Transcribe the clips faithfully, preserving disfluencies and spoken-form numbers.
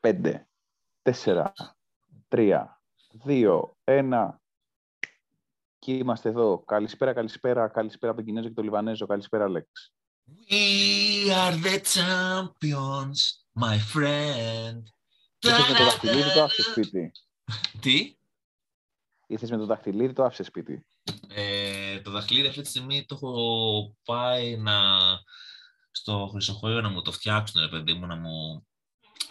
Πέντε, τέσσερα, τρία, δύο, ένα. Και είμαστε εδώ. Καλησπέρα, καλησπέρα, καλησπέρα από τον Κινέζο και τον Λιβανέζο. Καλησπέρα, Alex. We are the champions, my friend. Ήρθες με το δαχτυλίδι, το άφησες σπίτι. Τι? Ήρθες με το δαχτυλίδι, το άφησες σπίτι. Ε, το δαχτυλίδι αυτή τη στιγμή το έχω πάει να... στο χρυσοχωρείο να μου το φτιάξουν, ρε παιδί μου, να μου...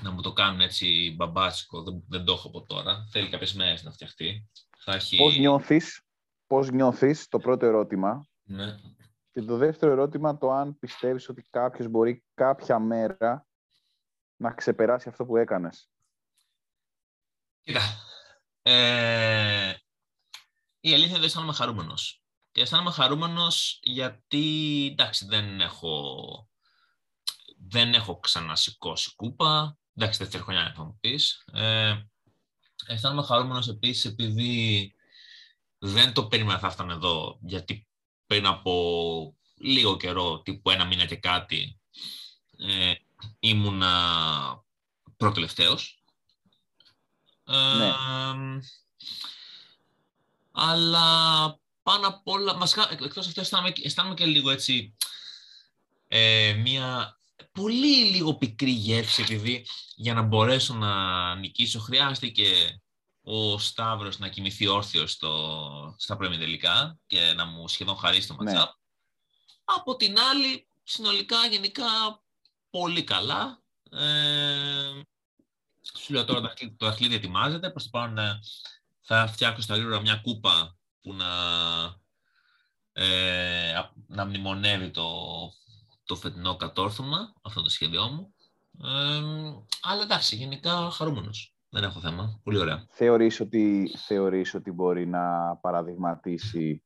να μου το κάνουν έτσι μπαμπάσικο. Δεν, δεν το έχω από τώρα. Θέλει κάποιες μέρες να φτιαχτεί. Έχει... Πώς νιώθεις, πώς νιώθεις, το πρώτο ερώτημα. Ναι. Και το δεύτερο ερώτημα, το αν πιστεύεις ότι κάποιος μπορεί κάποια μέρα να ξεπεράσει αυτό που έκανες. Κοίτα. Ε, η αλήθεια είναι ότι αισθάνομαι χαρούμενος. Και αισθάνομαι χαρούμενος γιατί, εντάξει, δεν έχω... Δεν έχω ξανασηκώσει κούπα. Εντάξει, δεύτερη χρονιά θα μου πεις. Ε, αισθάνομαι χαρούμενος επίσης επειδή δεν το περίμενα θα φτάνω εδώ, γιατί πριν από λίγο καιρό, τύπου ένα μήνα και κάτι, ε, ήμουνα προτελευταίος. Ναι. Ε, αλλά πάνω απ' όλα, βασικά, εκτός αυτό αισθάνομαι, αισθάνομαι και λίγο έτσι ε, μία... πολύ λίγο πικρή γεύση, επειδή για να μπορέσω να νικήσω χρειάστηκε ο Σταύρος να κοιμηθεί όρθιος στο... στα πρώιμη τελικά και να μου σχεδόν χαρίσει το ματσάπ. Ναι. Από την άλλη, συνολικά, γενικά, πολύ καλά. Ε... Σου λέω τώρα το αθλήτη ετοιμάζεται. Προς το πάνω θα φτιάξω στα γρήγορα μια κούπα που να, ε... να μνημονεύει το... το φετινό κατόρθωμα, αυτό το σχέδιό μου. Ε, αλλά εντάξει, γενικά χαρούμενος. Δεν έχω θέμα. Πολύ ωραία. Θεωρείς ότι, θεωρείς ότι μπορεί να παραδειγματίσει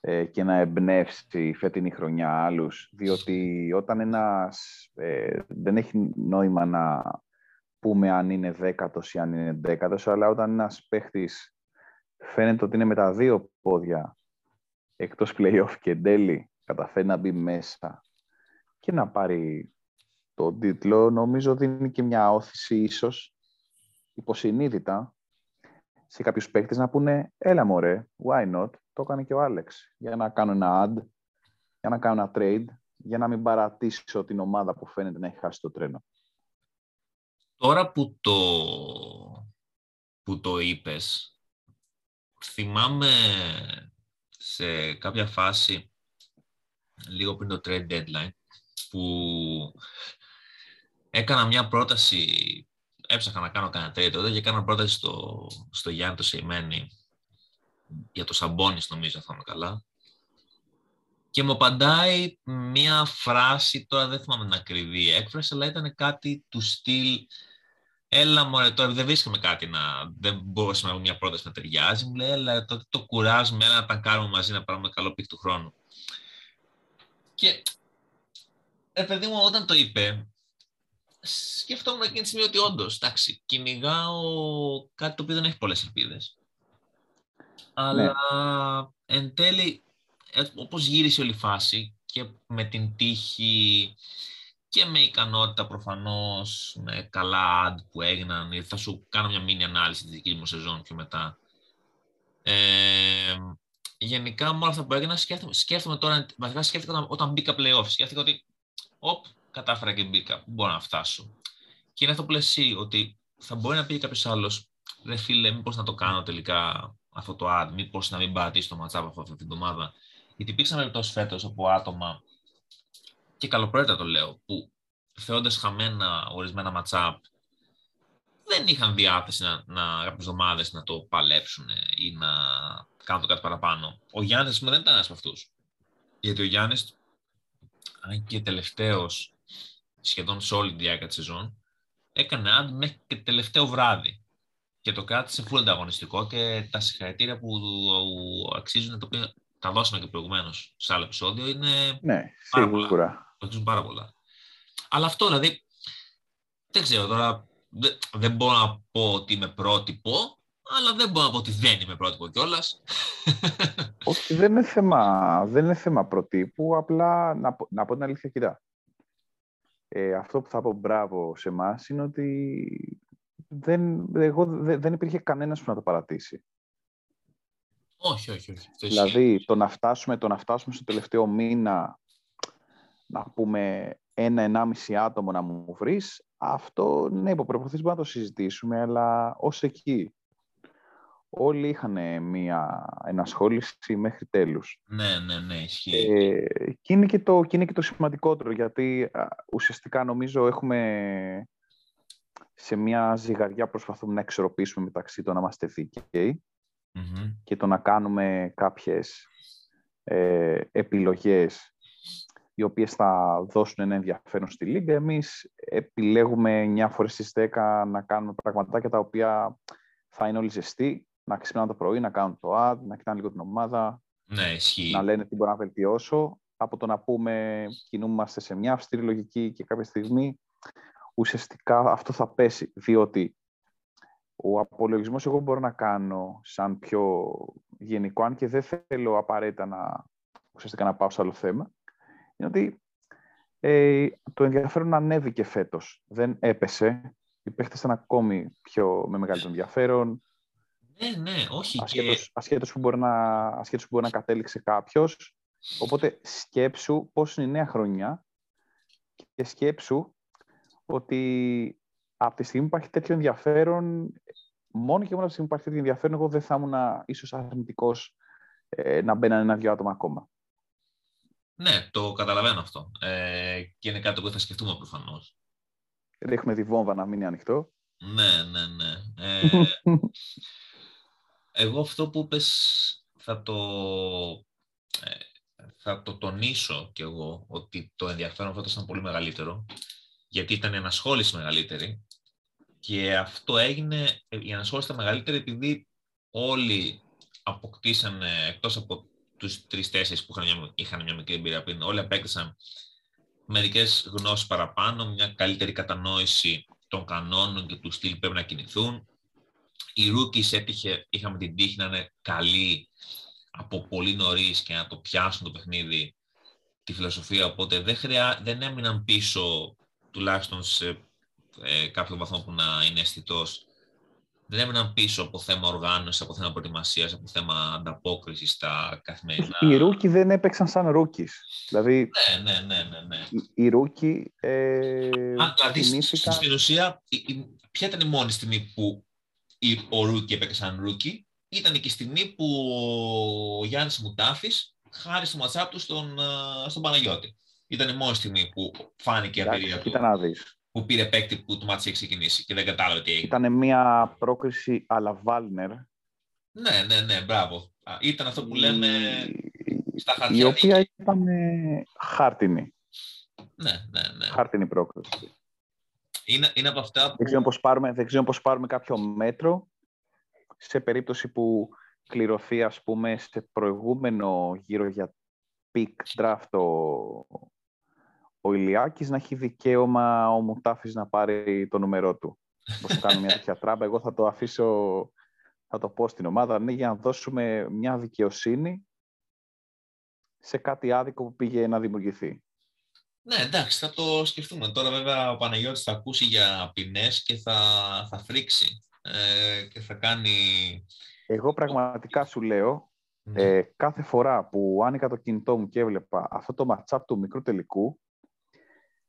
ε, και να εμπνεύσει φετινή χρονιά άλλους, διότι όταν ένας ε, δεν έχει νόημα να πούμε αν είναι δέκατος ή αν είναι δέκατος, αλλά όταν ένας παίχτης φαίνεται ότι είναι με τα δύο πόδια εκτός play-off και τέλει, καταφέρει να μπει μέσα και να πάρει τον τίτλο, νομίζω δίνει και μια όθηση ίσως υποσυνείδητα σε κάποιους παίκτες να πούνε έλα μωρέ, why not, το έκανε και ο Άλεξ, για να κάνω ένα ad, για να κάνω ένα trade, για να μην παρατήσω την ομάδα που φαίνεται να έχει χάσει το τρένο. Τώρα που το, που το είπες, θυμάμαι σε κάποια φάση λίγο πριν το trade deadline, που έκανα μια πρόταση, έψαχα να κάνω κανένα trade τότε και έκανα πρόταση στο, στο Γιάννη το Σεϊμένη για το Σαμπόνις, νομίζω θα είμαι καλά, και μου απαντάει μια φράση, τώρα δεν θυμάμαι την ακριβή έκφραση, αλλά ήταν κάτι του στυλ έλα μωρέ, τώρα δεν βρίσκαμε κάτι να... δεν μπορούσαμε να μια πρόταση να ταιριάζει, μου λέει έλα τότε το κουράζουμε, έλα να τα κάνουμε μαζί να πάρουμε καλό πικ του χρόνου. Και, ρε παιδί μου, όταν το είπε, σκεφτόμουν εκείνη τη στιγμή ότι όντως, εντάξει, κυνηγάω κάτι το οποίο δεν έχει πολλές ελπίδες. Αλλά ναι, εν τέλει, όπως γύρισε όλη η φάση και με την τύχη και με ικανότητα προφανώς, με καλά ad που έγιναν, θα σου κάνω μια μίνι ανάλυση της δικής μου σεζόν πιο μετά. Ε, Γενικά, με όλα αυτά που έγινα, σκέφτομαι, σκέφτομαι τώρα, βασικά σκέφτηκα όταν μπήκα play-off, σκέφτηκα ότι «Οπ, κατάφερα και μπήκα, πού μπορώ να φτάσω». Και είναι αυτό που λες εσύ, ότι θα μπορεί να πει κάποιος άλλος «Ρε φίλε, μήπως να το κάνω τελικά αυτό το ad, μήπως να μην παρατήσει το match-up αυτό αυτή την εβδομάδα». Γιατί υπήρξαν περιπτώσεις φέτος από άτομα, και καλοπροαίρετα το λέω, που θεώντας χαμένα ορισμένα match-up, δεν είχαν διάθεση να, να, κάποιες εβδομάδες να το παλέψουν ή να κάνουν κάτι παραπάνω. Ο Γιάννης δεν ήταν ένας από αυτούς. Γιατί ο Γιάννης, αν και τελευταίος σχεδόν σε όλη τη διάρκεια της σεζόν, έκανε ad μέχρι και τελευταίο βράδυ. Και το κράτησε full ανταγωνιστικό και τα συγχαρητήρια που αξίζουν, το οποίο τα δώσαμε και προηγουμένως σε άλλο επεισόδιο, είναι ναι, πάρα πολλά. πάρα πολλά. Αλλά αυτό δηλαδή, δεν ξέρω τώρα, δεν μπορώ να πω ότι είμαι πρότυπο, αλλά δεν μπορώ να πω ότι δεν είμαι πρότυπο κιόλας. Όχι, δεν είναι θέμα, δεν είναι θέμα προτύπου, απλά να πω, να πω την αλήθεια, κοίτα. Ε, αυτό που θα πω μπράβο σε εμάς είναι ότι δεν, εγώ, δε, δεν υπήρχε κανένας που να το παρατήσει. Όχι, όχι, όχι. Δηλαδή, το να φτάσουμε, το να φτάσουμε στο τελευταίο μήνα, να πούμε ένα-ενάμιση άτομο να μου βρεις, αυτό, ναι, υποπροπωθείς μπορούμε να το συζητήσουμε, αλλά ως εκεί. Όλοι είχαν μια ενασχόληση μέχρι τέλους. Ναι, ναι, ναι, ισχύει. Ε, και, είναι και, το, και είναι και το σημαντικότερο, γιατί α, ουσιαστικά νομίζω έχουμε σε μια ζυγαριά προσπαθούμε να εξορροπήσουμε μεταξύ το να είμαστε δίκαιοι mm-hmm. και το να κάνουμε κάποιες ε, επιλογές οι οποίες θα δώσουν ένα ενδιαφέρον στη Λίγκα. Εμείς επιλέγουμε εννιά φορές στις δέκα να κάνουμε πραγματάκια τα οποία θα είναι όλοι ζεστοί. Να ξυπνάνε το πρωί, να κάνουν το ad, να κοιτάνε λίγο την ομάδα, ναι, ισχύει. Να λένε τι μπορώ να βελτιώσω. Από το να πούμε κινούμαστε σε μια αυστηρή λογική και κάποια στιγμή ουσιαστικά αυτό θα πέσει. Διότι ο απολογισμός εγώ μπορώ να κάνω σαν πιο γενικό, αν και δεν θέλω απαραίτητα να, ουσιαστικά να πάω σε άλλο θέμα, είναι ότι ε, το ενδιαφέρον ανέβηκε φέτος. Δεν έπεσε. Οι παίχτες ήταν ακόμη πιο με μεγαλύτερο ενδιαφέρον. Ναι, ναι, όχι. Ασχέτως, και... ασχέτως, που μπορεί να, ασχέτως που μπορεί να κατέληξε κάποιος. Οπότε σκέψου πώς είναι η νέα χρονιά και σκέψου ότι από τη στιγμή που υπάρχει τέτοιο ενδιαφέρον, μόνο και μόνο από τη στιγμή που υπάρχει τέτοιο ενδιαφέρον, εγώ δεν θα ήμουν ίσως αρνητικός ε, να μπαίναν ένα-δυο άτομα ακόμα. Ναι, το καταλαβαίνω αυτό. Ε, και είναι κάτι που θα σκεφτούμε προφανώς. Ρίχνουμε τη βόμβα να μείνει ανοιχτό. Ναι, ναι, ναι. Ε, εγώ αυτό που είπες θα το, θα το τονίσω κι εγώ, ότι το ενδιαφέρον αυτό ήταν πολύ μεγαλύτερο, γιατί ήταν η ενασχόληση μεγαλύτερη και αυτό έγινε, η ενασχόληση ήταν μεγαλύτερη επειδή όλοι αποκτήσαν, εκτός από τους τρεις-τέσσερις που είχαν μια, είχαν μια μικρή εμπειρία πριν, όλοι απέκτησαν μερικές γνώσεις παραπάνω, μια καλύτερη κατανόηση των κανόνων και του στυλ πρέπει να κινηθούν. Οι rookies έτυχε, είχαμε την τύχη να είναι καλοί από πολύ νωρίς και να το πιάσουν το παιχνίδι, τη φιλοσοφία, οπότε δεν, χρειά, δεν έμειναν πίσω, τουλάχιστον σε ε, κάποιο βαθμό που να είναι αισθητός, δεν έμειναν πίσω από θέμα οργάνωσης, από θέμα προετοιμασίας, από θέμα ανταπόκρισης στα καθημερινά. Οι rookie δεν έπαιξαν σαν rookies. Δηλαδή, ναι, ναι, ναι, ναι, ναι. Οι rookie ε, δηλαδή, κινήθηκαν... Στην ουσία, ποια ήταν η μόνη στιγμή που ο rookie έπαιξε σαν rookie? Ήταν και η στιγμή που ο Γιάννης Μουτάφης χάρη στο ματσάπ του στον, στον Παναγιώτη. Ήταν η μόνη στιγμή που φάνηκε η απειρία του. Που πήρε παίκτη που το μάτς είχε ξεκινήσει και δεν κατάλαβε τι έγινε. Ήταν μια πρόκριση à la Βάλνερ. Ναι, ναι, ναι, μπράβο. Ήταν αυτό που λέμε η... στα χαρτιά. Η οποία ήταν χάρτινη. Ναι, ναι, ναι. Χάρτινη πρόκριση. Είναι, είναι από αυτά που... Δεν ξέρω πώς πάρουμε, δεν ξέρω πώς πάρουμε κάποιο μέτρο σε περίπτωση που κληρωθεί, ας πούμε, σε προηγούμενο γύρο για pick draft ο... ο Ηλιάκης να έχει δικαίωμα ο Μουτάφης να πάρει το νούμερό του. Πώς κάνω μια τέτοια τράμπα, εγώ θα το αφήσω, θα το πω στην ομάδα, ναι, για να δώσουμε μια δικαιοσύνη σε κάτι άδικο που πήγε να δημιουργηθεί. Ναι, εντάξει, θα το σκεφτούμε. Τώρα βέβαια ο Παναγιώτης θα ακούσει για ποινές και θα, θα φρίξει ε, και θα κάνει... Εγώ πραγματικά σου λέω, ναι. ε, κάθε φορά που άνοιγα το κινητό μου και έβλεπα αυτό το match-up του μικρού τελικού,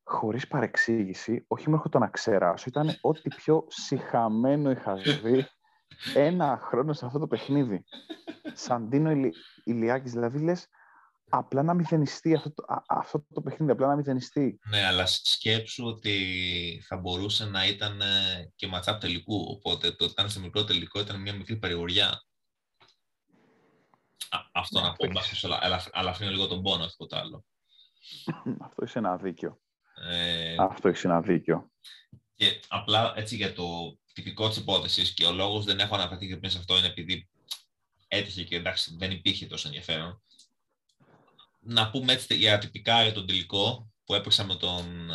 χωρίς παρεξήγηση, όχι μόνο το να ξεράσω, ήταν ό,τι πιο συχαμένο είχα δει ένα χρόνο σε αυτό το παιχνίδι. Σαντίνο Ηλι... Ηλιάκης, δηλαδή λες, απλά να μηδενιστεί αυτό το, α, αυτό το παιχνίδι, απλά να μηδενιστεί. Ναι, αλλά σκέψου ότι θα μπορούσε να ήταν και ματσάπ τελικού, οπότε το ήταν στο μικρό τελικό ήταν μια μικρή παρηγοριά. Αυτό να πω, αλλά αφήνω λίγο τον πόνο, τίποτα άλλο. Αυτό είσαι ένα δίκιο. Ε, Αυτό έχει ένα δίκιο. Και απλά έτσι για το τυπικό της υπόθεσης και ο λόγος δεν έχω αναφερθεί και πριν σε αυτό είναι επειδή έτυχε και εντάξει δεν υπήρχε τόσο ενδιαφέρον. Να πούμε έτσι για τυπικά για τον τελικό που έπαιξα με τον,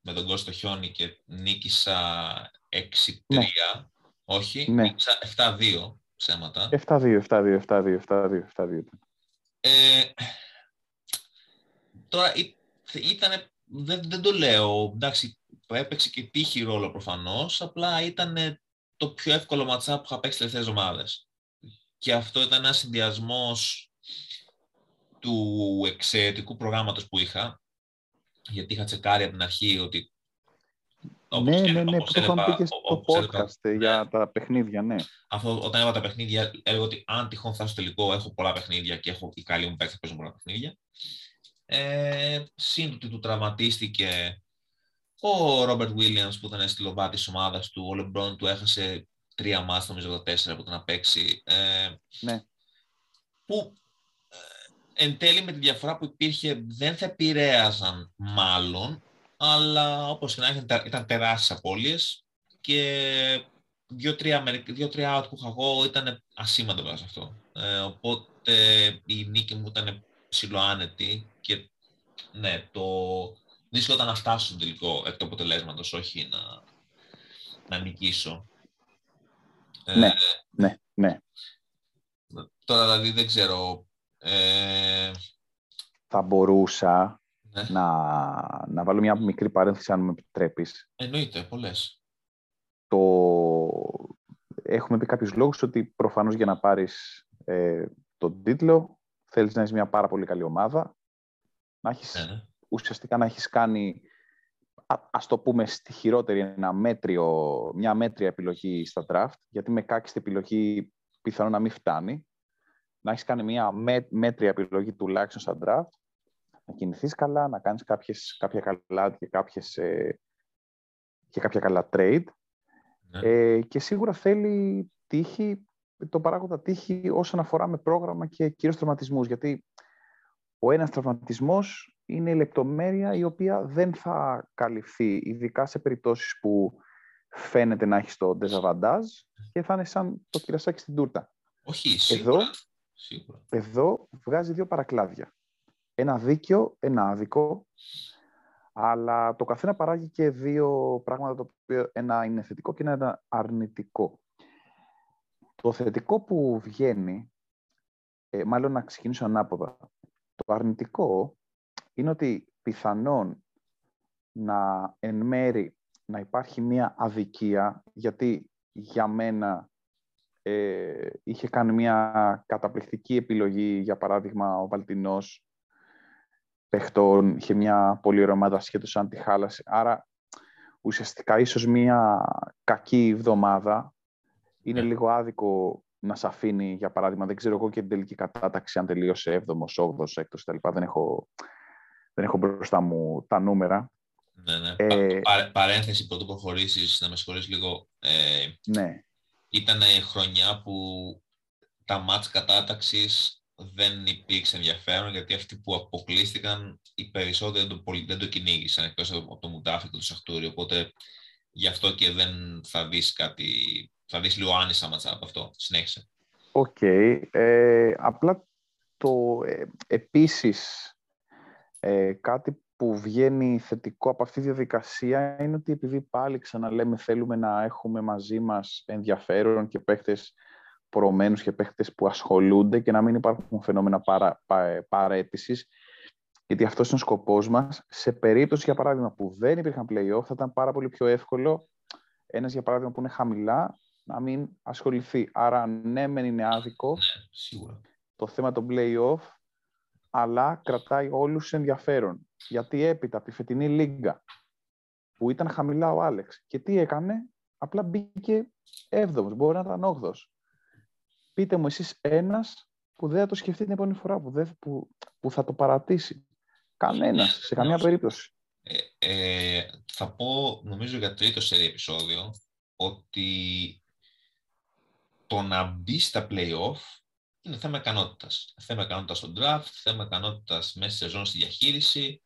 με τον Κώστο Χιόνι και νίκησα έξι τρία. Ναι. Όχι, ναι. επτά δύο ψέματα. επτά δύο, επτά δύο, επτά δύο, επτά δύο. Ε, τώρα ήταν, δεν, δεν το λέω, εντάξει, έπαιξε και τύχη ρόλο προφανώς, απλά ήταν το πιο εύκολο ματσά που είχα παίξει τις τελευταίες ομάδες. Και αυτό ήταν ένας συνδυασμός του εξαιρετικού προγράμματος που είχα, γιατί είχα τσεκάρει από την αρχή ότι... Ναι, ναι, ναι, που το είχαμε πει και στο podcast για τα παιχνίδια, ναι. Αυτό, όταν έβαλα τα παιχνίδια, έλεγα ότι αν τυχόν θα στο τελικό, έχω πολλά παιχνίδια και έχω η καλή μου παίκτη, θα παίζω πολλά παιχνίδια. Ε, Σύντομα του τραυματίστηκε ο Ρόμπερτ Βουίλιαμ που ήταν στυλοβά τη ομάδα του, ο Λεμπρόν του έχασε τρία μάτς, νομίζω τα τέσσερα που ήταν να παίξει. Ε, ναι. Που ε, εν τέλει με τη διαφορά που υπήρχε δεν θα επηρέαζαν μάλλον, αλλά όπως και να έχει ήταν τεράστιες απώλειες και δύο-τρία out που είχα εγώ ήταν ασήμαντα πέρα σε αυτό. Ε, οπότε η νίκη μου ήταν ψιλοάνετη και ναι, το δύσκολο ήταν να φτάσω στο τελικό εκ του αποτελέσματος, όχι να, να νικήσω. Ναι, ε, ναι, ναι. Τώρα δηλαδή δεν ξέρω... Ε... Θα μπορούσα... Ναι. Να, να βάλω μια μικρή παρένθεση, αν μου επιτρέπεις. Εννοείται, πολλές. Το... Έχουμε πει κάποιους λόγους ότι προφανώς για να πάρεις ε, τον τίτλο θέλεις να είσαι μια πάρα πολύ καλή ομάδα. Να έχεις, ναι. Ουσιαστικά να έχεις κάνει, α, ας το πούμε στη χειρότερη, ένα μέτριο, μια μέτρια επιλογή στα draft, γιατί με κάκιστη επιλογή πιθανόν να μην φτάνει. Να έχεις κάνει μια με, μέτρια επιλογή τουλάχιστον στα draft, να κινηθείς καλά, να κάνεις κάποιες, κάποια καλά και, κάποιες, ε, και κάποια καλά trade. Ναι. Ε, και σίγουρα θέλει τύχη, το παράγοντα τύχη όσον αφορά με πρόγραμμα και κυρίως τραυματισμούς, γιατί ο ένας τραυματισμός είναι η λεπτομέρεια η οποία δεν θα καλυφθεί, ειδικά σε περιπτώσεις που φαίνεται να έχεις το desavantage και θα είναι σαν το κυρασάκι στην τούρτα. Όχι, σίγουρα. Εδώ, σίγουρα. Εδώ βγάζει δύο παρακλάδια. Ένα δίκαιο, ένα άδικο, αλλά το καθένα παράγει και δύο πράγματα, το οποίο ένα είναι θετικό και ένα είναι αρνητικό. Το θετικό που βγαίνει, ε, μάλλον να ξεκινήσω ανάποδα, το αρνητικό είναι ότι πιθανόν να εν μέρη να υπάρχει μία αδικία, γιατί για μένα ε, είχε κάνει μία καταπληκτική επιλογή, για παράδειγμα ο Βαλτινός, παιχτών, είχε μια πολύ ωραία ομάδα σχέτως αν τη χάλασε. Άρα, ουσιαστικά, ίσως μια κακή εβδομάδα. Είναι λίγο άδικο να σε αφήνει, για παράδειγμα, δεν ξέρω εγώ και την τελική κατάταξη, αν τελείωσε έβδομος, όγδοος, έκτος κτλ. Δεν έχω, δεν έχω μπροστά μου τα νούμερα. Ναι, ναι. Ε, Πα, παρένθεση, πρωτού προχωρήσεις, να με συγχωρείς λίγο. Ε, ναι. Ήταν η χρονιά που τα μάτς κατάταξης δεν υπήρξε ενδιαφέρον, γιατί αυτοί που αποκλείστηκαν οι περισσότεροι δεν το, δεν το κυνήγησαν εκτός από το Μουτάφη και το Σαχτούρι, οπότε γι' αυτό και δεν θα δεις κάτι, θα δεις λίγο άνισα ματσά από αυτό. Συνέχισε. Οκ. Okay. Ε, απλά το ε, επίσης ε, κάτι που βγαίνει θετικό από αυτή τη διαδικασία είναι ότι επειδή πάλι ξαναλέμε θέλουμε να έχουμε μαζί μας ενδιαφέρον και παίχτες προωμένους και παίχτες που ασχολούνται και να μην υπάρχουν φαινόμενα παρα, πα, παρέτησης, γιατί αυτός είναι ο σκοπός μας. Σε περίπτωση, για παράδειγμα, που δεν υπήρχαν play-off, θα ήταν πάρα πολύ πιο εύκολο ένας, για παράδειγμα, που είναι χαμηλά να μην ασχοληθεί. Άρα, ναι, μεν είναι άδικο σίγουρα το θέμα των play-off, αλλά κρατάει όλους ενδιαφέρον. Γιατί έπειτα από τη φετινή λίγκα που ήταν χαμηλά ο Άλεξ, και τι έκανε, απλά μπήκε έβδομος, μπορεί να ήταν όγδοος. Πείτε μου εσείς ένας που δεν θα το σκεφτεί την επόμενη φορά, που, δεν, που, που θα το παρατήσει. Κανένας, σε καμία περίπτωση. Ε, ε, θα πω, νομίζω για τρίτο σερί επεισόδιο, ότι το να μπει στα play-off είναι θέμα ικανότητας. Θέμα ικανότητας στο draft, θέμα ικανότητας μέσα στη σεζόν στη διαχείριση.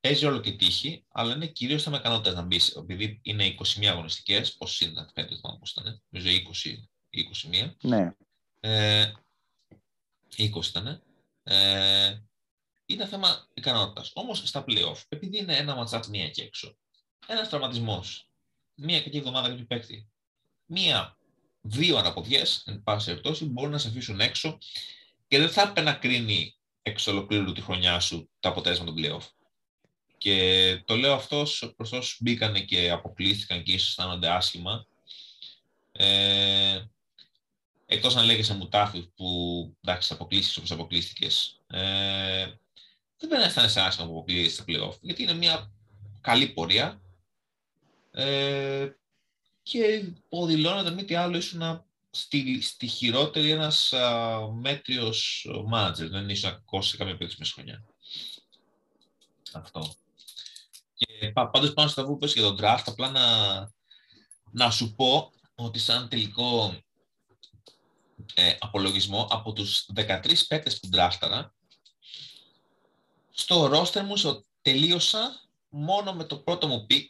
Παίζει όλο και τύχη, αλλά είναι κυρίως θέμα ικανότητας να μπει. Επειδή είναι είκοσι μία αγωνιστικές, πώς είναι, φαίνεται πώς ήταν, νομίζω είκοσι, είκοσι μία. Ναι. Ε, είκοσι ήταν. Ε, είναι θέμα ικανότητας. Όμως στα play-off, επειδή είναι ένα ματσάτ μία και έξω, ένας τραυματισμός, μία κακή εβδομάδα κάποιου παίκτη, μία δύο αναποδιές, εν πάση περιπτώσει, μπορούν να σε αφήσουν έξω και δεν θα έπρεπε να κρίνει εξ ολοκλήρου τη χρονιά σου τα αποτέλεσμα των play-off. Και το λέω αυτό προς όσους μπήκανε και αποκλείστηκαν και ίσως αισθάνονται άσχημα. Ε, εκτός αν λέγεσαι Μουτάφη που εντάξει, αποκλείστηκες όπως αποκλείστηκες, ε, δεν πρέπει να αισθάνεσαι άσχημα που αποκλείστηκες στα play-off, γιατί είναι μια καλή πορεία. Ε, και υποδηλώνεται μη τι άλλο ήσουν στη, στη χειρότερη ένας α, μέτριος μάνατζερ, δεν ήσουν ακόμα σε καμία περίπτωση μέσα χρονιά. Αυτό. Και πάντως πάνω στα βούπες για τον draft, απλά να, να σου πω ότι σαν τελικό ε, απολογισμό από τους δεκατρείς παίκτες που draftαρα, στο roster μου τελείωσα μόνο με το πρώτο μου pick,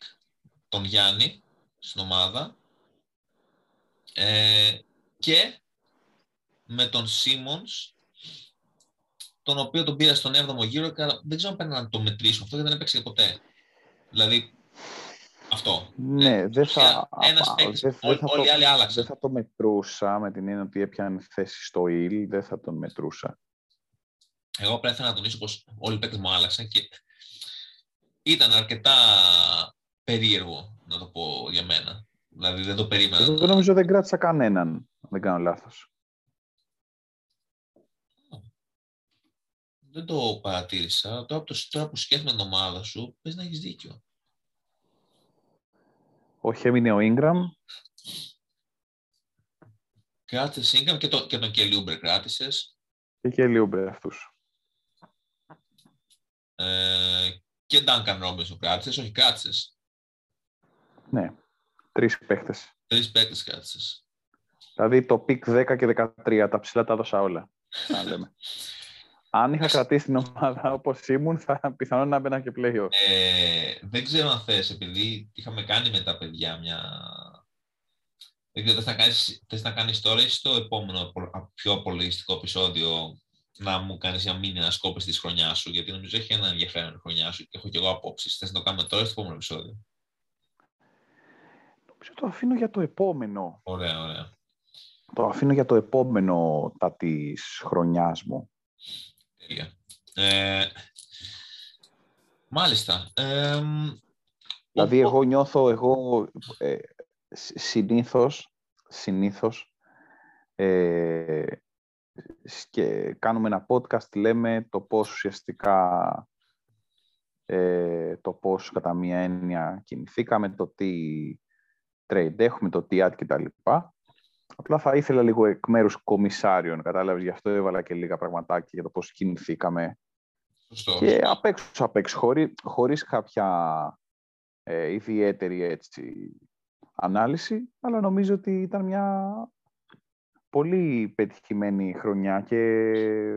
τον Γιάννη, στην ομάδα, ε, και με τον Σίμονς, τον οποίο τον πήρα στον έβδομο γύρο και δεν ξέρω αν πρέπει να το μετρήσω αυτό, γιατί δεν έπαιξε ποτέ. Δηλαδή, αυτό. Ναι, δεν θα, ένας παίκτης, δεν θα, όλοι, θα το, όλοι άλλοι άλλαξαν. Δεν θα το μετρούσα με την έννοια ότι έπιανε θέση στο ΙΛ, δεν θα τον μετρούσα. Εγώ πρέπει να τονίσω πως όλοι οι παίκτες μου άλλαξαν και ήταν αρκετά περίεργο, να το πω για μένα. Δηλαδή δεν το περίμενα. Εγώ νομίζω δεν κράτησα κανέναν, δεν κάνω λάθος. Δεν το παρατήρησα. Τώρα από το που σκέφτομαι την ομάδα σου, πες να έχεις δίκιο. Όχι, έμεινε ο Ίγγραμ. Κράτησες Ίγγραμ και, το, και τον Κελίουμπερ κράτησες. Και Κελίουμπερ αυτούς. Ε, και Ντάνκαν Ρόμπερτ κράτησες, όχι κράτησες. Ναι, τρεις παίκτες. Τρεις παίκτες κράτησες. Δηλαδή το πικ δέκα και δεκατρία, τα ψηλά τα έδωσα όλα. Αν, λέμε. αν είχα κρατήσει την ομάδα όπως ήμουν, θα πιθανόν να μπαίνα και play-off. Ε, δεν ξέρω αν θες, επειδή είχαμε κάνει με τα παιδιά μια... Δεν ξέρω, θες να κάνεις, θες να κάνεις τώρα ή στο επόμενο πιο απολογιστικό επεισόδιο να μου κάνεις μια μήνυα ανασκόπηση της χρονιάς σου, γιατί νομίζω έχει ένα ενδιαφέρον η χρονιά σου και έχω και εγώ απόψεις. Θες να το κάνουμε τώρα ή στο επόμενο επεισόδιο? Το αφήνω για το επόμενο. Ωραία, ωραία. Το αφήνω για το επόμενο τα της χρονιάς μου. Τέλεια. Ε, μάλιστα. Ε, δηλαδή, ο... εγώ νιώθω, εγώ ε, συνήθως, συνήθως ε, και κάνουμε ένα podcast, λέμε το πώς ουσιαστικά... Ε, το πώς κατά μία έννοια κινηθήκαμε, το τι... trade έχουμε, το τι ι έι τι και τα λοιπά. Απλά θα ήθελα λίγο εκ μέρους κομισάριων, κατάλαβες, γι' αυτό έβαλα και λίγα πραγματάκια για το πώς κινηθήκαμε. Σωστό. Και απ' έξω, απ' έξω, χωρί, χωρίς κάποια ε, ιδιαίτερη έτσι, ανάλυση, αλλά νομίζω ότι ήταν μια πολύ πετυχημένη χρονιά και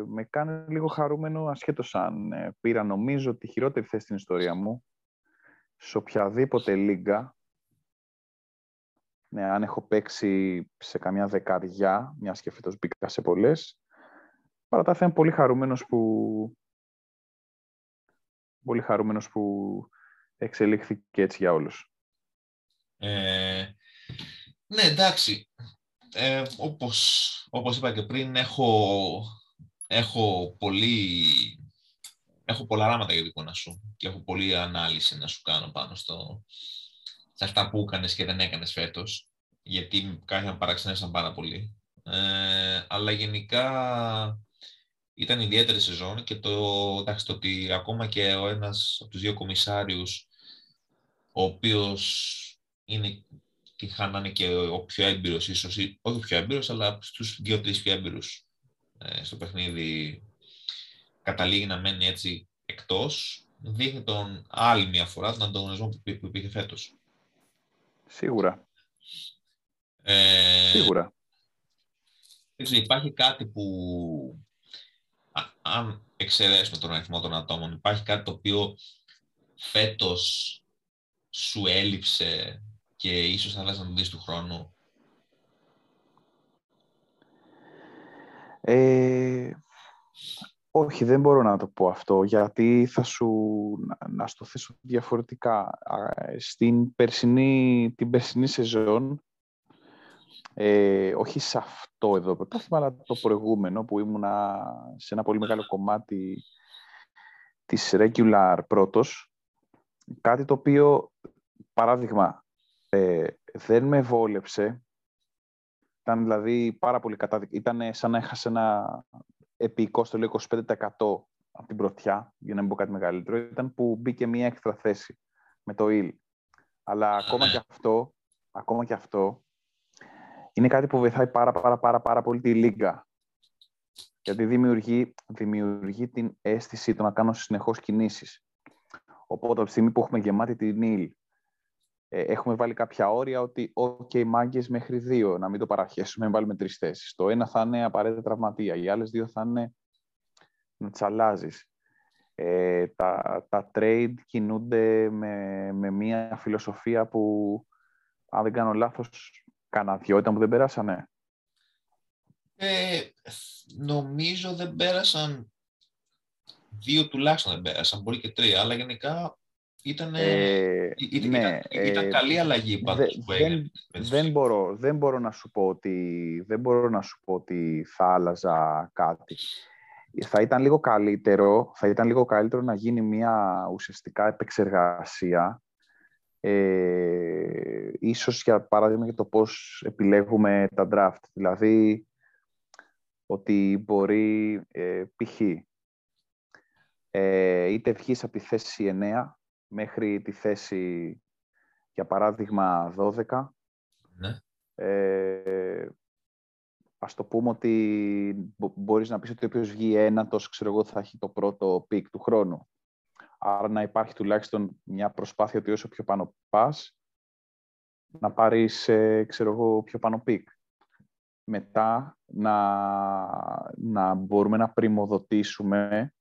με κάνει λίγο χαρούμενο, ασχέτως αν ε, πήρα νομίζω τη χειρότερη θέση στην ιστορία μου, σε οποιαδήποτε λίγκα. Ναι, αν έχω παίξει σε καμιά δεκαριά, μιας και φέτος μπήκα σε πολλές, παρά τα αυτά είμαι πολύ χαρούμενος που, πολύ χαρούμενος που εξελίχθηκε έτσι για όλους. Ε, ναι, εντάξει. Ε, όπως, όπως είπα και πριν, έχω, έχω, πολύ, έχω πολλά ράματα για την εικόνα σου και έχω πολλή ανάλυση να σου κάνω πάνω στο... σε αυτά που έκανες και δεν έκανες φέτος, γιατί κάποιοι με παραξενεύσαν πάρα πολύ. Ε, αλλά γενικά ήταν ιδιαίτερη σεζόν και το, εντάξει, το ότι ακόμα και ο ένας από τους δύο κομισάριους, ο οποίος είναι και χάνανε και ο πιο έμπειρος, ίσως, ή, όχι ο πιο έμπειρος, αλλά στους δύο-τρεις πιο έμπειρους ε, στο παιχνίδι, καταλήγει να μένει έτσι εκτός, δείχνει τον άλλη μια φορά τον ανταγωνισμό που, που υπήρχε φέτος. Σίγουρα. Ε, Σίγουρα. Ξέρω, υπάρχει κάτι που, α, αν εξαιρέσουμε τον αριθμό των ατόμων, υπάρχει κάτι το οποίο φέτος σου έλειψε και ίσως θα θέλεις να το δεις του χρόνου? Ε, όχι, δεν μπορώ να το πω αυτό, γιατί θα σου, να, να στο θέσω διαφορετικά. Στην περσινή, την περσινή σεζόν Ε, όχι σε αυτό εδώ πρωτάθλημα, αλλά το προηγούμενο που ήμουνα σε ένα πολύ μεγάλο κομμάτι της regular πρώτος. Κάτι το οποίο, παράδειγμα, ε, δεν με βόλεψε. Ήταν δηλαδή πάρα πολύ κατάδικη. Ήταν σαν να έχασε ένα επικό στο λέω είκοσι πέντε τοις εκατό από την πρωτιά, για να μην πω κάτι μεγαλύτερο. Ήταν που μπήκε μια έξτρα θέση με το ΙΛ. Αλλά ακόμα και αυτό, ακόμα και αυτό είναι κάτι που βοηθάει πάρα, πάρα, πάρα, πάρα πολύ τη Λίγκα. Γιατί δημιουργεί, δημιουργεί την αίσθηση το να κάνω συνεχώς κινήσεις. Οπότε από τη στιγμή που έχουμε γεμάτη την ΙΛ, ε, έχουμε βάλει κάποια όρια ότι «ΟΚ, okay, μάγκες μέχρι δύο, να μην το παραχέσουμε, να βάλουμε τρεις θέσεις». Το ένα θα είναι απαραίτητα τραυματία, οι άλλες δύο θα είναι να τις αλλάζεις. Ε, τα, τα trade κινούνται με, με μια φιλοσοφία που, αν δεν κάνω λάθος, κάνα δυο ήταν που δεν περάσανε. Ε, νομίζω δεν πέρασαν δύο, τουλάχιστον δεν πέρασαν, μπορεί και τρία, αλλά γενικά ήταν, ε, ήταν, ναι, ήταν, ήταν ε, καλή αλλαγή πάντως. Δε, δεν, δεν, μπορώ, δεν, μπορώ να σου πω ότι, δεν μπορώ να σου πω ότι θα άλλαζα κάτι. Θα ήταν λίγο καλύτερο, θα ήταν λίγο καλύτερο να γίνει μια ουσιαστικά επεξεργασία, ε, ίσως για παράδειγμα για το πώς επιλέγουμε τα draft. Δηλαδή ότι μπορεί, ε, π.χ. Ε, είτε βγεις από τη θέση εννιά μέχρι τη θέση, για παράδειγμα, δώδεκα. Ναι. Ε, ας το πούμε ότι μπορείς να πεις ότι όποιος βγει ένατος, ξέρω εγώ, θα έχει το πρώτο πικ του χρόνου. Άρα να υπάρχει τουλάχιστον μια προσπάθεια ότι όσο πιο πάνω πας, να πάρεις, ξέρω εγώ, πιο πάνω πικ. Μετά να, να μπορούμε να πρημοδοτήσουμε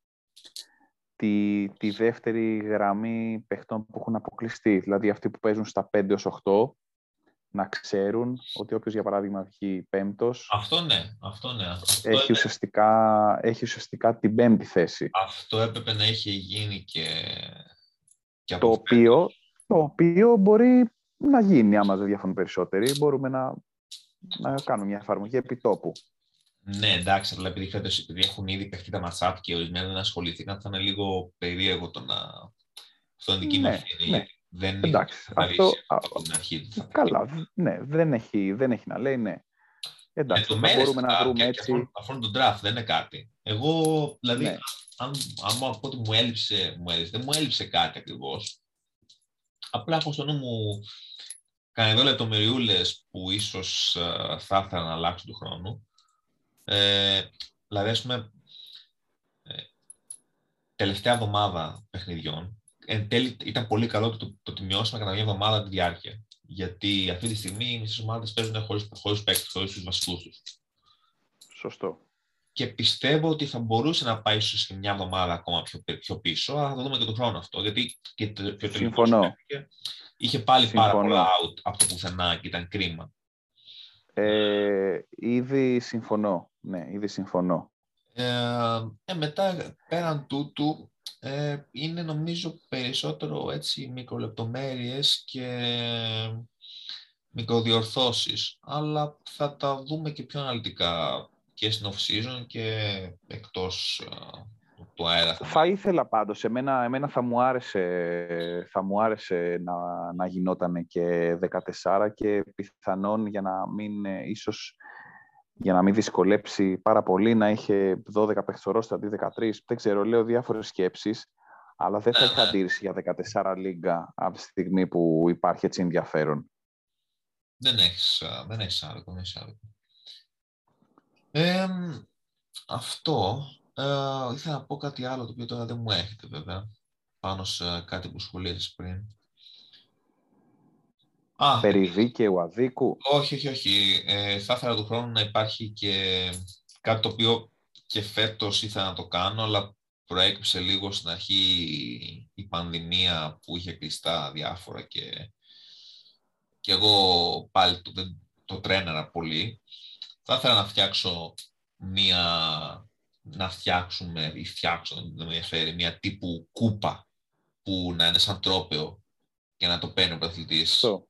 τη, τη δεύτερη γραμμή παιχτών που έχουν αποκλειστεί. Δηλαδή αυτοί που παίζουν στα πέντε έως οκτώ, να ξέρουν ότι όποιος, για παράδειγμα, βγει πέμπτος... Αυτό ναι, αυτό ναι. Αυτό έχει, ουσιαστικά, έχει ουσιαστικά την πέμπτη θέση. Αυτό έπρεπε να είχε γίνει και... και το, οποίο, το οποίο μπορεί να γίνει, άμα δεν διαφωνούν περισσότεροι. Μπορούμε να, να κάνουμε μια εφαρμογή επιτόπου. Ναι, εντάξει, αλλά επειδή, επειδή έχουν ήδη παιχτεί τα ματσάπ και ορισμένοι δεν ασχολήθηκαν, θα είναι λίγο περίεργο το να... Αυτό είναι δική μου ευθύνη. Ναι, ναι. Δεν εντάξει, αυτό... από την αρχή. Καλά, ναι, δεν έχει, δεν έχει να λέει, ναι. Εντάξει, το μπορούμε να δρούμε και, έτσι. Και αφορούν τον draft, δεν είναι κάτι. Εγώ, δηλαδή, ναι. αν, αν μου πω ότι μου έλειψε, μου έλειψε, δεν μου έλειψε κάτι ακριβώς. Απλά έχω στο νου μου κανένα δύο λεπτομεριούλες που ίσως α, θα ήθελα να αλλάξω του χρόνου. Ε, δηλαδή, ας πούμε, ε, τελευταία εβδομάδα παιχνιδιών, εν τέλει ήταν πολύ καλό που το, το τιμιώσαμε κατά μια εβδομάδα τη διάρκεια. Γιατί αυτή τη στιγμή οι μισές ομάδες παίζουν χωρίς παίκτες, χωρίς τους βασικούς τους. Σωστό. Και πιστεύω ότι θα μπορούσε να πάει ίσως και μια εβδομάδα ακόμα πιο, πιο πίσω, αλλά θα το δούμε και τον χρόνο αυτό. Γιατί και το πιο τελικό είχε πάλι Συμφωνώ. πάρα πολλά out από το πουθενά και ήταν κρίμα. Ε, ήδη συμφωνώ. Ναι, ήδη συμφωνώ. Ε, ε, μετά, πέραν τούτου, ε, είναι νομίζω περισσότερο έτσι μικρολεπτομέρειες και μικροδιορθώσεις, αλλά θα τα δούμε και πιο αναλυτικά και στην off-season και εκτός uh, του αέρα. Θα ήθελα πάντως, εμένα, εμένα θα μου άρεσε, θα μου άρεσε να, να γινόταν και δεκατέσσερα και πιθανόν για να μην ίσως... για να μην δυσκολέψει πάρα πολύ, να είχε δώδεκα παιχτορόστα αντί δεκατρία. Δεν ξέρω, λέω διάφορες σκέψεις, αλλά δεν θα είχα αντίρρηση για δεκατέσσερα λίγκα από τη στιγμή που υπάρχει έτσι ενδιαφέρον. Δεν έχεις, δεν έχεις άδικο, δεν έχεις άδικο. Ε, αυτό, ε, ήθελα να πω κάτι άλλο, το οποίο τώρα δεν μου έρχεται βέβαια, πάνω σε κάτι που σχολίασες πριν. Ah, περί δίκαιου αδίκου. Όχι, όχι, όχι. Ε, θα ήθελα του χρόνου να υπάρχει και κάτι το οποίο και φέτος ήθελα να το κάνω, αλλά προέκυψε λίγο στην αρχή η πανδημία που είχε κλειστά διάφορα και, και εγώ πάλι το, το τρέναρα πολύ. Θα ήθελα να φτιάξω μία, να φτιάξουμε ή φτιάξω, δεν με ενδιαφέρει, μία τύπου κούπα που να είναι σαν τρόπαιο και να το παίρνει ο πρωταθλητής. So.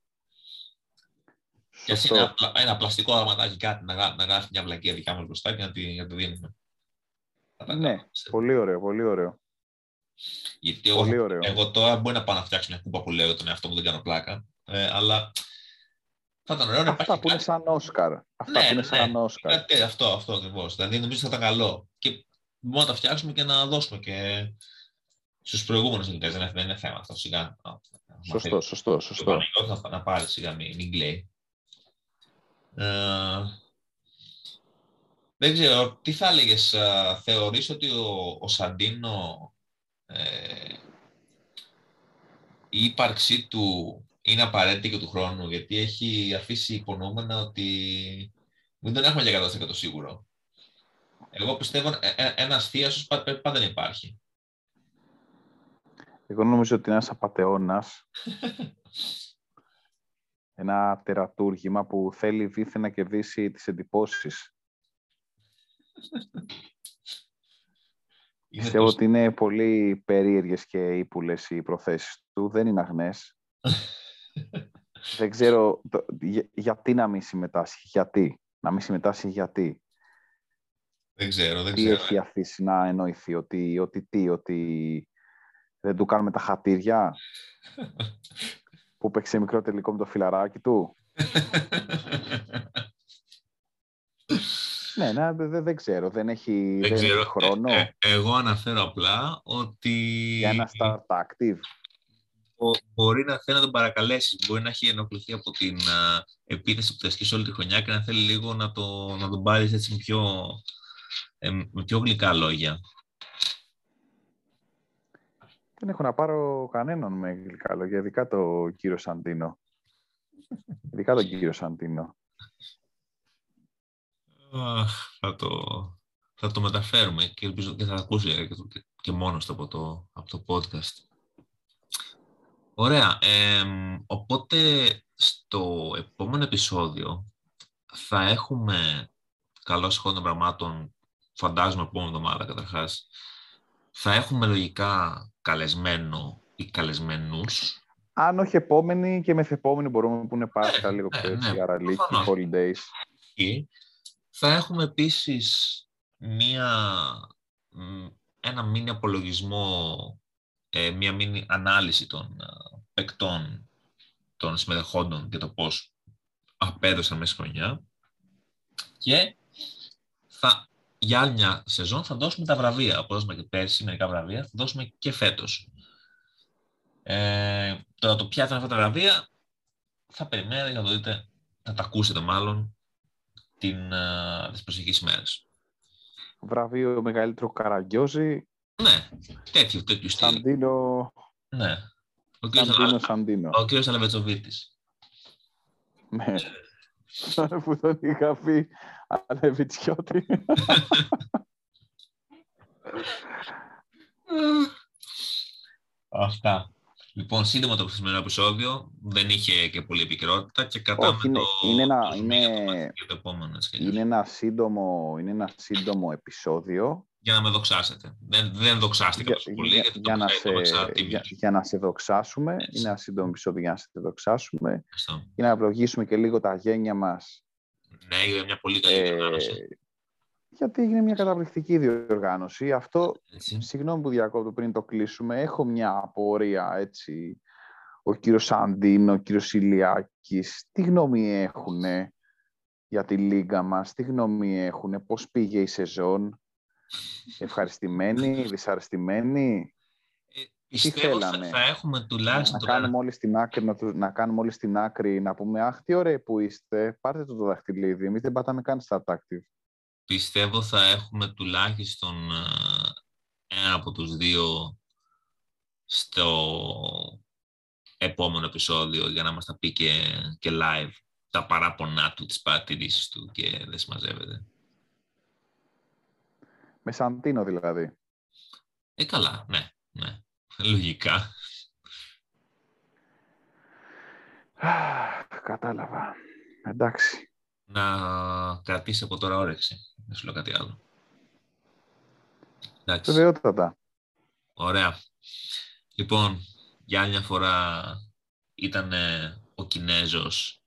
Και ας είναι ένα, ένα πλαστικό αρωματάκι, κάτι να, να γράφει μια βλακία δικά μας μπροστά και να, τη, να το δίνουμε. Ναι, πολύ ωραίο, πολύ ωραίο. Γιατί πολύ ωραίο. Εγώ τώρα μπορεί να πάω να φτιάξω μια κούπα που λέω τον εαυτό μου, δεν κάνω πλάκα, ε, αλλά θα ήταν ωραίο να αυτά που είναι σαν Όσκαρ. Αυτά ναι, που είναι σαν ναι. Όσκαρ. Ε, αυτό, αυτό ακριβώς. Δηλαδή νομίζω θα ήταν καλό. Και μπορούμε να τα φτιάξουμε και να δώσουμε και στους προηγούμενους νικητές. Δεν είναι, είναι θέμα αυτό, σιγά. Σωστό, σωστό, σωστό. Το Παναγιώτη θα, να πάρει σιγά, μην, μην κλαίει. Ε, δεν ξέρω, τι θα έλεγες, α, θεωρείς ότι ο, ο Σαντίνο, ε, η ύπαρξή του είναι απαραίτητη και του χρόνου, γιατί έχει αφήσει υπονοούμενα ότι μην τον έχουμε για εκατό τοις εκατό σίγουρο. Εγώ πιστεύω ε, ένας θείασος πάντα, πάντα δεν υπάρχει. Εγώ νομίζω ότι είναι ένας απατεώνας. Ένα τερατούργημα που θέλει δίθεν να κερδίσει τις εντυπώσεις. Πιστεύω ότι είναι πολύ περίεργες και ύπουλες οι προθέσεις του. Δεν είναι αγνές. Δεν ξέρω το, για, γιατί να μην συμμετάσχει. Γιατί. Να μην συμμετάσχει γιατί. Δεν ξέρω. Δεν τι ξέρω, έχει ε. αφήσει να εννοηθεί. Ότι, ότι τι, ότι δεν του κάνουμε τα χατήρια. Που παίξε μικρό τελικό με το φιλαράκι του. Ναι, ναι, δεν δε ξέρω. Δεν έχει, δεν δεν ξέρω. έχει χρόνο. Ε, ε, εγώ αναφέρω απλά ότι... Για ένα start active. Μπορεί να θέλει να τον παρακαλέσει. Μπορεί να έχει ενοχληθεί από την α, επίθεση που θα ασκήσει όλη τη χρονιά και να θέλει λίγο να, το, να τον πάρεις έτσι με πιο, ε, με πιο γλυκά λόγια. Δεν έχω να πάρω κανέναν με γλυκά λόγια, ειδικά τον κύριο Σαντίνο. Ειδικά τον κύριο Σαντίνο. Α, θα, το, θα το μεταφέρουμε και ελπίζω και θα ακούσει και, και μόνος από το, από το podcast. Ωραία. Ε, οπότε στο επόμενο επεισόδιο θα έχουμε καλώς χώρο των πραγμάτων, φαντάζομαι επόμενη εβδομάδα καταρχάς, θα έχουμε λογικά καλεσμένο ή καλεσμένους. Αν όχι επόμενη και μεθεπόμενη μπορούμε να πούνε Πάσχα, λίγο πιο έτσι, Αραλίκη, holidays. Θα έχουμε επίσης μία, ένα μίνι απολογισμό, μία μίνι ανάλυση των παικτών, των συμμετεχόντων και το πώς απέδωσαν μέσα χρονιά. Και θα... για άλλη μια σεζόν θα δώσουμε τα βραβεία. Όπως δώσαμε και πέρσι μερικά βραβεία, θα δώσουμε και φέτος. Ε, τώρα το ποια θα είναι αυτά τα βραβεία, θα περιμένετε για να το δείτε, θα τα ακούσετε μάλλον την, α, τις προσεχείς μέρες. Βραβείο μεγαλύτερο Καραγκιόζη. Ναι, τέτοιο, τέτοιο στήλ. Σαντίνο. Ναι. Ο κύριος Σαντίνο, Σαντίνο. Ο κύριος Αλεβετσοβίτης. Ναι. Που τον είχα πει Αλεβιτσιώτη. Αυτά. Λοιπόν, σύντομα το σημερινό επεισόδιο, δεν είχε και πολλή επικαιρότητα και κατάμε το... Είναι ένα, το είναι... Το το επόμενο, είναι, ένα σύντομο, είναι ένα σύντομο επεισόδιο. Για να με δοξάσετε. Δεν, δεν δοξάστηκα για, τόσο πολύ. Για, γιατί για, το να σε, για, για να σε δοξάσουμε. Έτσι. Είναι ένα σύντομο επεισόδιο για να σε δοξάσουμε. Ευχαριστώ. Για να ευλογήσουμε και λίγο τα γένια μας. Ναι, για μια πολύ καλή διοργάνωση. Ε, γιατί έγινε μια καταπληκτική διοργάνωση. Αυτό, έτσι. Συγγνώμη που διακόπτω πριν το κλείσουμε, έχω μια απορία, έτσι. Ο κύριος Σαντίνο, ο κύριος Ηλιάκης, τι γνώμη έχουνε για τη λίγα μας, τι γνώμη έχουνε, πώς πήγε η σεζόν. Ευχαριστημένοι, δυσαρεστημένοι. Ε, πιστεύω θα, θα έχουμε τουλάχιστον... Να κάνουμε όλοι στην άκρη, να, να, κάνουμε όλοι στην άκρη, να πούμε «Αχ, τι ωραίοι που είστε, πάρτε το το δαχτυλίδι, εμείς δεν πατάμε καν στα active». Πιστεύω θα έχουμε τουλάχιστον ένα από τους δύο στο επόμενο επεισόδιο για να μας τα πει και, και live τα παράπονά του, τις παρατηρήσεις του και δεν συμμαζεύεται. Με Σαντίνο δηλαδή. Ε, καλά, ναι, ναι. Λογικά. Κατάλαβα. Εντάξει. Να κρατήσει από τώρα όρεξη. Δεν σου λέω κάτι άλλο. Εντάξει. Βεβαιότατα. Ωραία. Λοιπόν, για άλλη μια φορά ήταν ο Κινέζος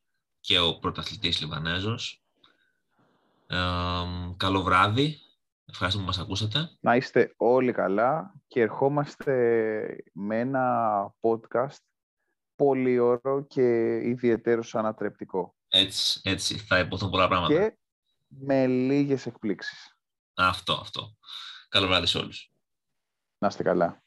και ο πρωταθλητής Λιβανέζος. Ε, καλό βράδυ. Ευχαριστούμε που μας ακούσατε. Να είστε όλοι καλά και ερχόμαστε με ένα podcast πολύ ωραίο και ιδιαίτερος ανατρεπτικό. Έτσι, έτσι, θα υποθούν πολλά πράγματα. Και με λίγες εκπλήξεις. Αυτό, αυτό. Καλό βράδυ σε όλους. Να είστε καλά.